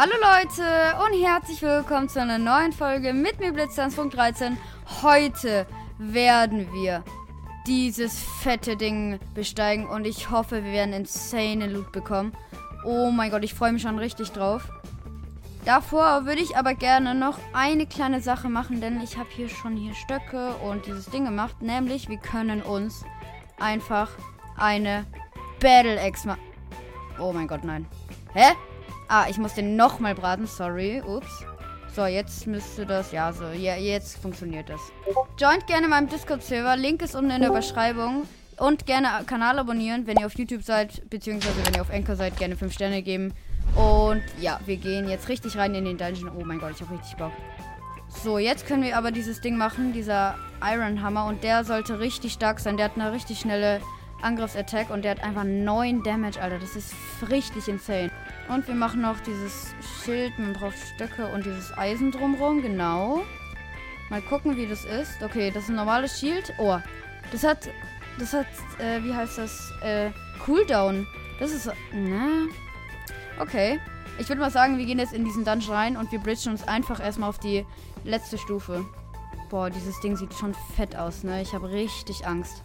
Hallo Leute und herzlich willkommen zu einer neuen Folge mit mir Blitztanzfunk13. Heute werden wir dieses fette Ding besteigen und ich hoffe, wir werden insane Loot bekommen. Oh mein Gott, ich freue mich schon richtig drauf. Davor würde ich aber gerne noch eine kleine Sache machen, denn ich habe hier schon Stöcke und dieses Ding gemacht. Nämlich, wir können uns einfach eine Battle-Axe machen. Oh mein Gott, nein. Hä? Ah, ich muss den nochmal braten, sorry. Ups. So, jetzt müsste das... Ja, so, ja, jetzt funktioniert das. Joint gerne meinem Discord-Server. Link ist unten in der Beschreibung. Und gerne Kanal abonnieren, wenn ihr auf YouTube seid, beziehungsweise wenn ihr auf Anchor seid, gerne 5 Sterne geben. Und ja, wir gehen jetzt richtig rein in den Dungeon. Oh mein Gott, ich hab richtig Bock. So, jetzt können wir aber dieses Ding machen, dieser Iron Hammer. Und der sollte richtig stark sein. Der hat eine richtig schnelle Angriffsattack und der hat einfach 9 Damage, Alter. Das ist richtig insane. Und wir machen noch dieses Schild. Man braucht Stöcke und dieses Eisen drumherum. Genau. Mal gucken, wie das ist. Okay, das ist ein normales Schild. Oh, das hat, wie heißt das? Cooldown. Das ist, ne? Okay. Ich würde mal sagen, wir gehen jetzt in diesen Dungeon rein und wir bridgen uns einfach erstmal auf die letzte Stufe. Boah, dieses Ding sieht schon fett aus, ne? Ich habe richtig Angst.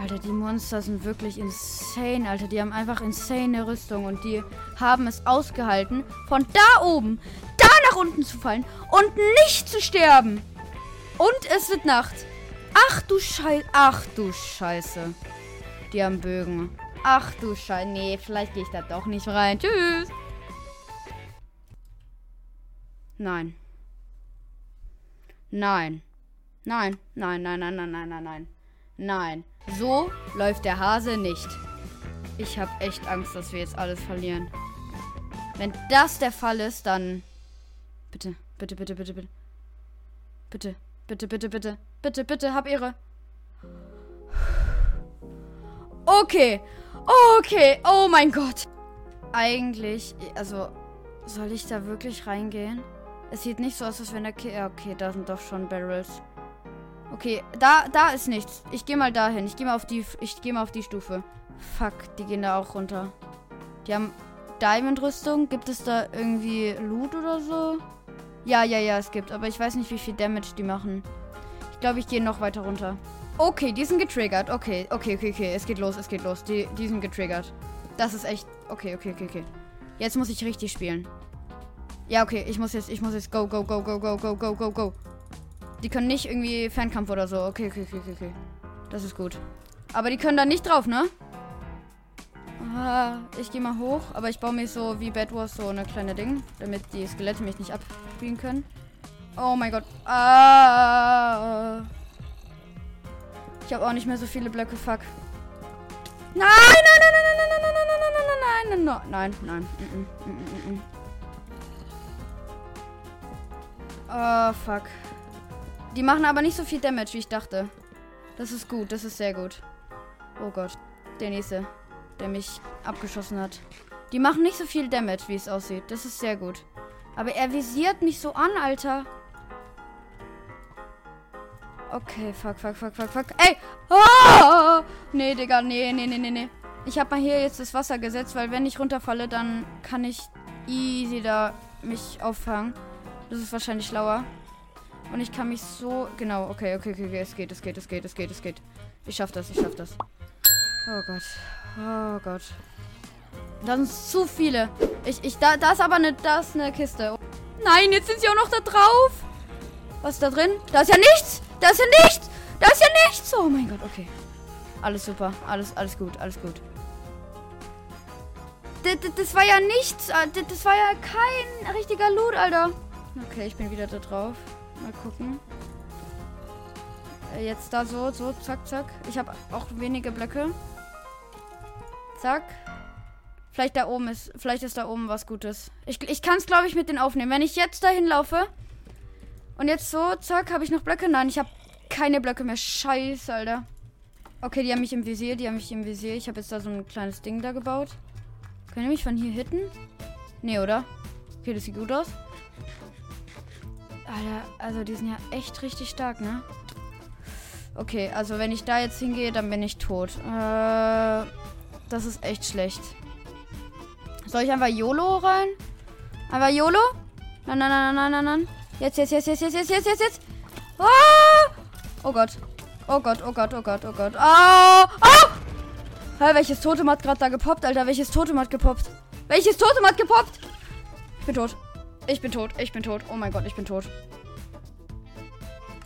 Alter, die Monster sind wirklich insane, Alter. Die haben einfach insane Rüstung und die haben es ausgehalten, von da oben, da nach unten zu fallen und nicht zu sterben. Und es wird Nacht. Ach du Scheiße. Die haben Bögen. Ach du Scheiße. Nee, vielleicht gehe ich da doch nicht rein. Tschüss. Nein. Nein. Nein. Nein, nein, nein, nein, nein, nein, nein. Nein, so läuft der Hase nicht. Ich habe echt Angst, dass wir jetzt alles verlieren. Wenn das der Fall ist, dann... Bitte, bitte, bitte, bitte, bitte. Bitte, bitte, bitte, bitte. Bitte, bitte, hab Ehre. Okay. Okay, oh mein Gott. Eigentlich, also... Soll ich da wirklich reingehen? Es sieht nicht so aus, als wenn der... Okay, da sind doch schon Barrels. Okay, da ist nichts. Ich gehe mal dahin. Ich gehe mal auf die Stufe. Fuck, die gehen da auch runter. Die haben Diamond-Rüstung. Gibt es da irgendwie Loot oder so? Ja, es gibt. Aber ich weiß nicht, wie viel Damage die machen. Ich glaube, ich gehe noch weiter runter. Okay, die sind getriggert. Okay. Es geht los. Die sind getriggert. Das ist echt... Okay. Jetzt muss ich richtig spielen. Ja, okay, ich muss jetzt go. Die können nicht irgendwie Fernkampf oder so. Okay. Das ist gut. Aber die können da nicht drauf, ne? Ah, ich gehe mal hoch. Aber ich baue mir so wie Bad Wars so eine kleine Ding. Damit die Skelette mich nicht abspielen können. Oh mein Gott. Ah. Ich habe auch nicht mehr so viele Blöcke. Fuck. Nein. Oh, fuck. Die machen aber nicht so viel Damage, wie ich dachte. Das ist gut, das ist sehr gut. Oh Gott, der nächste, der mich abgeschossen hat. Die machen nicht so viel Damage, wie es aussieht. Das ist sehr gut. Aber er visiert mich so an, Alter. Okay, fuck. Ey! Oh! Nee, Digga, nee. Ich hab mal hier jetzt das Wasser gesetzt, weil wenn ich runterfalle, dann kann ich easy da mich auffangen. Das ist wahrscheinlich schlauer. Und ich kann mich so... Genau, okay. Es geht. Ich schaff das. Oh Gott. Da sind zu viele. Da ist aber eine Kiste. Nein, jetzt sind sie auch noch da drauf. Was ist da drin? Da ist ja nichts. Oh mein Gott, okay. Alles super. Alles gut. Das war ja nichts. Das war ja kein richtiger Loot, Alter. Okay, ich bin wieder da drauf. Mal gucken. Jetzt da so, zack. Ich habe auch wenige Blöcke. Zack. Vielleicht ist da oben was Gutes. Ich kann es, glaube ich, mit denen aufnehmen. Wenn ich jetzt dahin laufe und jetzt so, zack, habe ich noch Blöcke? Nein, ich habe keine Blöcke mehr. Scheiße, Alter. Okay, die haben mich im Visier. Ich habe jetzt da so ein kleines Ding da gebaut. Können die mich von hier hitten? Nee, oder? Okay, das sieht gut aus. Alter, also die sind ja echt richtig stark, ne? Okay, also wenn ich da jetzt hingehe, dann bin ich tot. Das ist echt schlecht. Soll ich einfach YOLO rein? Aber YOLO? Nein, nein, nein, nein, nein, nein. Jetzt, jetzt, jetzt, jetzt, jetzt, jetzt, jetzt, jetzt, jetzt. Oh! Oh Gott. Oh Gott, oh Gott, oh Gott, oh Gott. Oh! Oh! Hä, welches Totem hat gerade da gepoppt, Alter? Welches Totem hat gepoppt? Welches Totem hat gepoppt? Ich bin tot. Ich bin tot, ich bin tot. Oh mein Gott, ich bin tot.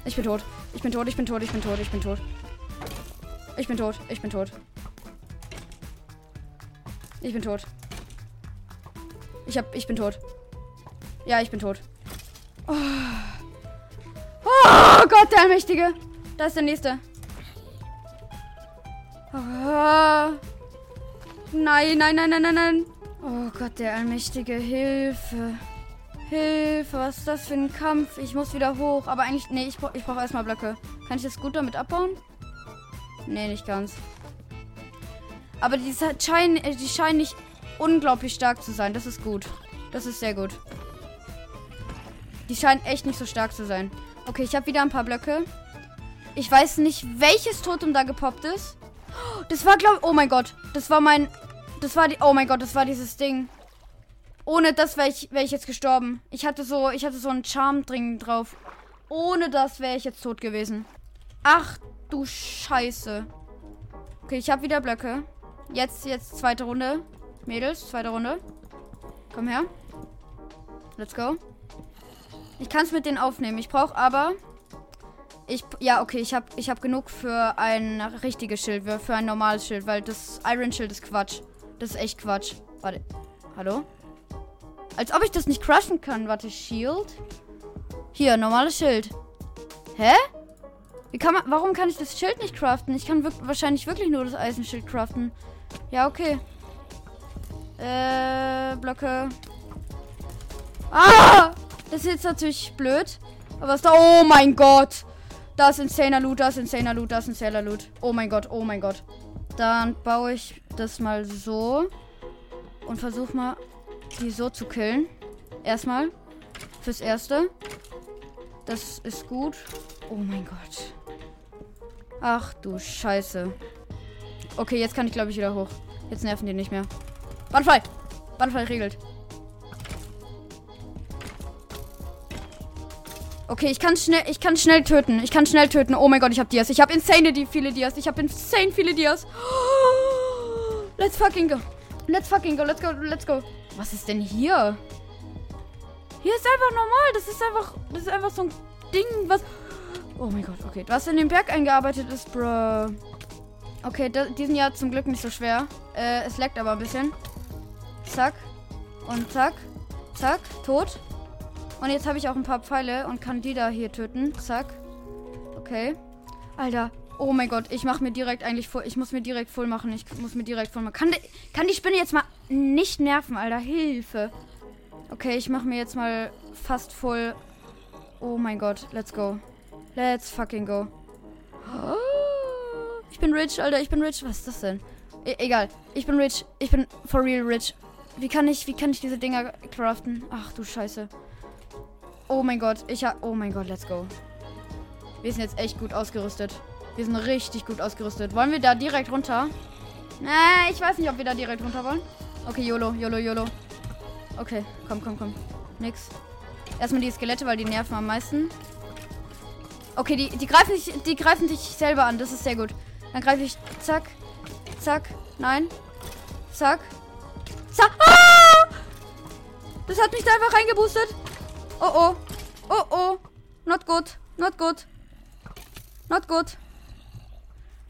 Ich bin tot. Ich bin tot, ich bin tot, ich bin tot, ich bin tot. Ich bin tot, ich bin tot. Ich bin tot. Ich bin tot. Ja, ich bin tot. Oh, oh Gott, der Allmächtige. Da ist der Nächste. Oh. Nein, nein, nein, nein, nein, nein. Oh Gott, der Allmächtige. Hilfe. Hilfe, was ist das für ein Kampf? Ich muss wieder hoch. Aber eigentlich, nee, ich brauche erstmal Blöcke. Kann ich das gut damit abbauen? Nee, nicht ganz. Aber die scheinen nicht unglaublich stark zu sein. Das ist gut. Das ist sehr gut. Die scheinen echt nicht so stark zu sein. Okay, ich habe wieder ein paar Blöcke. Ich weiß nicht, welches Totem da gepoppt ist. Das war, glaube ich... Oh mein Gott. Das war mein... Das war die... Oh mein Gott, das war dieses Ding. Ohne das wär ich jetzt gestorben. Ich hatte so einen Charme dringend drauf. Ohne das wäre ich jetzt tot gewesen. Ach du Scheiße. Okay, ich habe wieder Blöcke. Jetzt zweite Runde. Mädels, zweite Runde. Komm her. Let's go. Ich kann es mit denen aufnehmen. Ich brauche aber... Ja, okay, ich hab genug für ein richtiges Schild, für ein normales Schild, weil das Iron Schild ist Quatsch. Das ist echt Quatsch. Warte. Hallo? Als ob ich das nicht crushen kann. Warte, Shield. Hier, normales Schild. Hä? Warum kann ich das Schild nicht craften? Ich kann wahrscheinlich wirklich nur das Eisenschild craften. Ja, okay. Blöcke. Ah! Das ist jetzt natürlich blöd. Aber was da... Oh mein Gott! Da ist insaner Loot, da ist insaner Loot, da ist insaner Loot. Oh mein Gott, oh mein Gott. Dann baue ich das mal so. Und versuche mal, die so zu killen. Erstmal. Fürs Erste. Das ist gut. Oh mein Gott. Ach du Scheiße. Okay, jetzt kann ich, glaube ich, wieder hoch. Jetzt nerven die nicht mehr. Bandfall! Bandfall regelt. Okay, ich kann schnell töten. Oh mein Gott, ich habe Dias. Ich habe insane viele Dias. Ich habe insane viele Dias. Let's fucking go. Let's fucking go. Let's go. Let's go. Was ist denn hier? Hier ist einfach normal. Das ist einfach so ein Ding, was... Oh mein Gott, okay. Was in den Berg eingearbeitet ist, bro. Okay, die sind ja zum Glück nicht so schwer. Es leckt aber ein bisschen. Zack. Und zack. Zack. Tot. Und jetzt habe ich auch ein paar Pfeile und kann die da hier töten. Zack. Okay. Alter. Oh mein Gott. Ich muss mir direkt voll machen. Kann die Spinne jetzt mal nicht nerven, Alter. Hilfe. Okay, ich mache mir jetzt mal fast voll. Oh mein Gott. Let's go. Let's fucking go. Oh, ich bin rich, Alter. Ich bin rich. Was ist das denn? Egal. Ich bin rich. Ich bin for real rich. Wie kann ich diese Dinger craften? Ach du Scheiße. Oh mein Gott, oh mein Gott, let's go. Wir sind jetzt echt gut ausgerüstet. Wir sind richtig gut ausgerüstet. Wollen wir da direkt runter? Nee, ich weiß nicht, ob wir da direkt runter wollen. Okay, YOLO, YOLO, YOLO. Okay, komm, komm, komm. Nix. Erstmal die Skelette, weil die nerven am meisten. Okay, die greifen dich selber an. Das ist sehr gut. Dann greife ich... Zack. Zack. Nein. Zack. Zack. Ah! Das hat mich da einfach reingeboostet. Oh, oh. Oh, oh. Not good. Not good. Not good.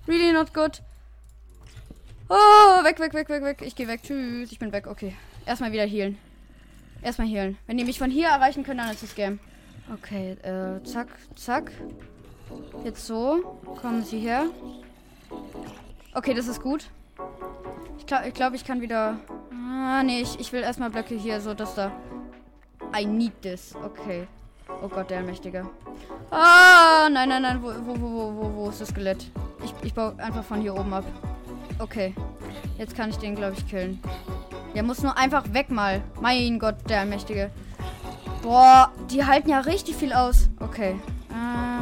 Really not good. Oh, weg, weg, weg, weg, weg. Ich gehe weg. Tschüss. Ich bin weg. Okay. Erstmal wieder healen. Erstmal healen. Wenn die mich von hier erreichen können, dann ist es Game. Okay. Zack, zack. Jetzt so. Kommen sie her. Okay, das ist gut. Ich glaube, ich kann wieder... Ah, nee. Ich will erstmal Blöcke hier. So, das da. I need this. Okay. Oh Gott, der Allmächtige. Ah, nein, nein, nein. Wo ist das Skelett? Ich baue einfach von hier oben ab. Okay. Jetzt kann ich den, glaube ich, killen. Der muss nur einfach weg mal. Mein Gott, der Allmächtige. Boah, die halten ja richtig viel aus. Okay.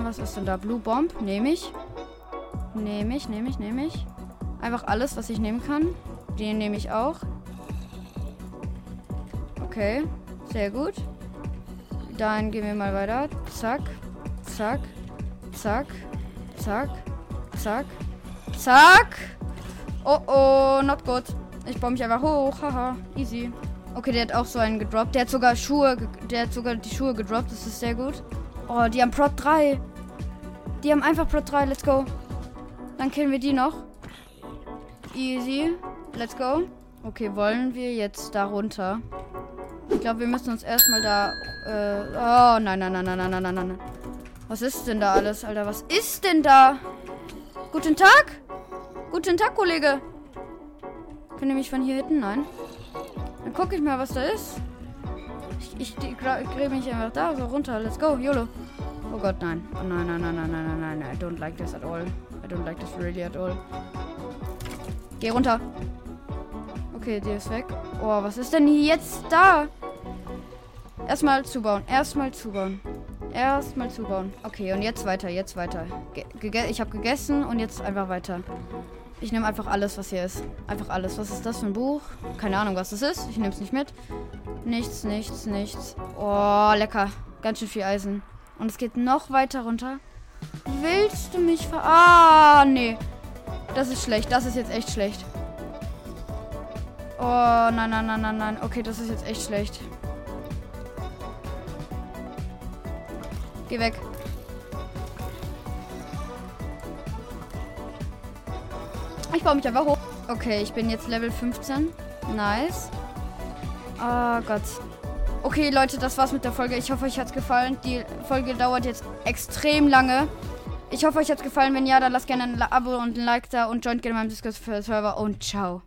Was ist denn da? Blue Bomb? Nehme ich. Einfach alles, was ich nehmen kann. Den nehme ich auch. Okay. Sehr gut. Dann gehen wir mal weiter. Zack, zack, zack, zack, zack, zack. Oh oh, not good. Ich baue mich einfach hoch. Haha, easy. Okay, der hat auch so einen gedroppt. Der hat sogar die Schuhe gedroppt. Das ist sehr gut. Oh, die haben Prot 3. Die haben einfach Prot 3. Let's go. Dann killen wir die noch. Easy. Let's go. Okay, wollen wir jetzt da runter? Ich glaube, wir müssen uns erstmal da... oh, nein, nein, nein, nein, nein, nein, nein, nein. Was ist denn da alles, Alter? Was ist denn da? Guten Tag? Guten Tag, Kollege. Könnt ihr mich von hier hitten? Nein. Dann gucke ich mal, was da ist. Ich gräbe mich einfach da so runter. Let's go, YOLO. Oh Gott, nein. Oh nein, nein, nein, nein, nein, nein, nein, nein. I don't like this at all. I don't like this really at all. Geh runter. Okay, der ist weg. Oh, was ist denn jetzt da? Erstmal zubauen. Erstmal zubauen. Erstmal zubauen. Okay, und jetzt weiter. Jetzt weiter. Ich habe gegessen und jetzt einfach weiter. Ich nehme einfach alles, was hier ist. Einfach alles. Was ist das für ein Buch? Keine Ahnung, was das ist. Ich nehme es nicht mit. Nichts, nichts, nichts. Oh, lecker. Ganz schön viel Eisen. Und es geht noch weiter runter. Willst du mich Ah, nee. Das ist schlecht. Das ist jetzt echt schlecht. Oh, nein, nein, nein, nein, nein. Okay, das ist jetzt echt schlecht. Geh weg. Ich baue mich einfach hoch. Okay, ich bin jetzt Level 15. Nice. Oh Gott. Okay, Leute, das war's mit der Folge. Ich hoffe, euch hat's gefallen. Die Folge dauert jetzt extrem lange. Ich hoffe, euch hat's gefallen. Wenn ja, dann lasst gerne ein Abo und ein Like da und joint gerne meinem Discord-Server und ciao.